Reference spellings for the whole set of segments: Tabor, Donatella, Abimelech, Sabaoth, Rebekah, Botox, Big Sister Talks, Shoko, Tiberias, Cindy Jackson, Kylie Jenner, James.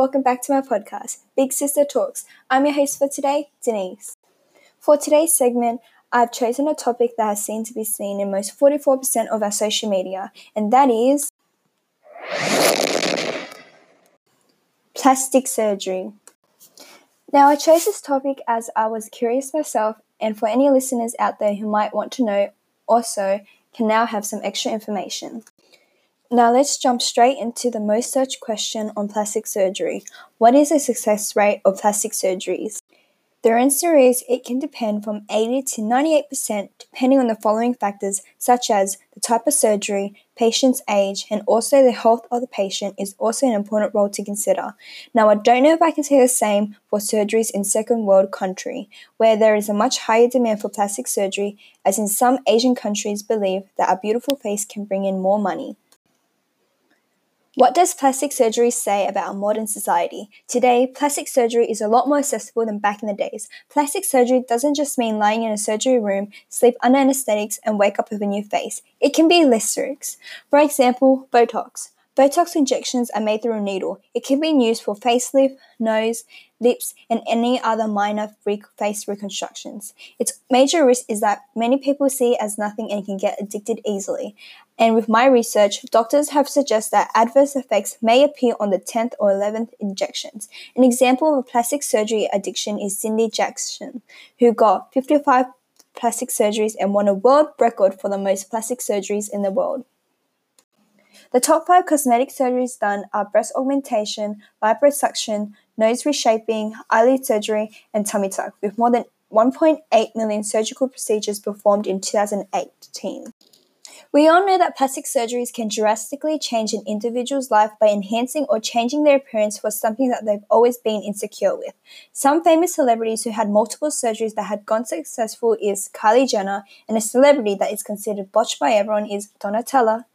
Welcome back to my podcast, Big Sister Talks. I'm your host for today, Denise. For today's segment, I've chosen a topic that has seemed to be seen in most 44% of our social media, and that is plastic surgery. Now, I chose this topic as I was curious myself, and for any listeners out there who might want to know also can now have some extra information. Now let's jump straight into the most searched question on plastic surgery. What is the success rate of plastic surgeries? The answer is it can depend from 80 to 98% depending on the following factors such as the type of surgery, patient's age, and also the health of the patient is also an important role to consider. Now I don't know if I can say the same for surgeries in second world country, where there is a much higher demand for plastic surgery, as in some Asian countries believe that a beautiful face can bring in more money. What does plastic surgery say about our modern society? Today, plastic surgery is a lot more accessible than back in the days. Plastic surgery doesn't just mean lying in a surgery room, sleep under anesthetics, and wake up with a new face. It can be less. For example, Botox. Botox injections are made through a needle. It can be used for facelift, nose, lips, and any other minor face reconstructions. Its major risk is that many people see it as nothing and can get addicted easily. And with my research, doctors have suggested that adverse effects may appear on the 10th or 11th injections. An example of a plastic surgery addiction is Cindy Jackson, who got 55 plastic surgeries and won a world record for the most plastic surgeries in the world. The top 5 cosmetic surgeries done are breast augmentation, liposuction, nose reshaping, eyelid surgery, and tummy tuck, with more than 1.8 million surgical procedures performed in 2018. We all know that plastic surgeries can drastically change an individual's life by enhancing or changing their appearance for something that they've always been insecure with. Some famous celebrities who had multiple surgeries that had gone successful is Kylie Jenner, and a celebrity that is considered botched by everyone is Donatella.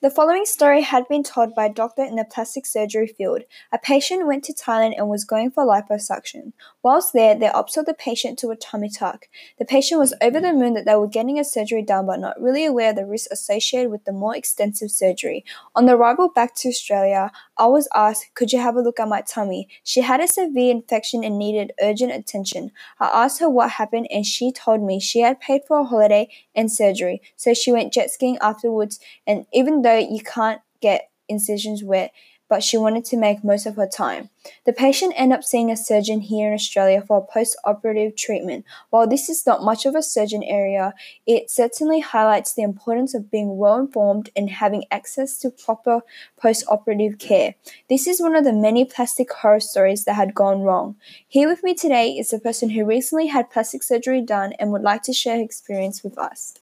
The following story had been told by a doctor in the plastic surgery field. A patient went to Thailand and was going for liposuction. Whilst there, they upsold the patient to a tummy tuck. The patient was over the moon that they were getting a surgery done, but not really aware of the risks associated with the more extensive surgery. On the arrival back to Australia, I was asked, "Could you have a look at my tummy?" She had a severe infection and needed urgent attention. I asked her what happened, and she told me she had paid for a holiday and surgery, so she went jet skiing afterwards, and even though you can't get incisions wet, but she wanted to make most of her time. The patient ended up seeing a surgeon here in Australia for a post-operative treatment. While this is not much of a surgeon area, it certainly highlights the importance of being well-informed and having access to proper post-operative care. This is one of the many plastic horror stories that had gone wrong. Here with me today is the person who recently had plastic surgery done and would like to share her experience with us.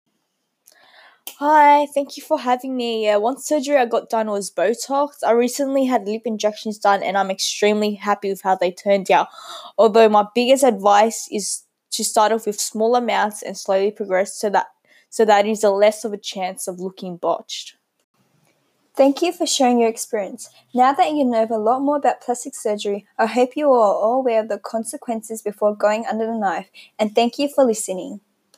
Hi, thank you for having me. One surgery I got done was Botox. I recently had lip injections done and I'm extremely happy with how they turned out. Although my biggest advice is to start off with small amounts and slowly progress so that is a less of a chance of looking botched. Thank you for sharing your experience. Now that you know a lot more about plastic surgery, I hope you are all aware of the consequences before going under the knife, and thank you for listening.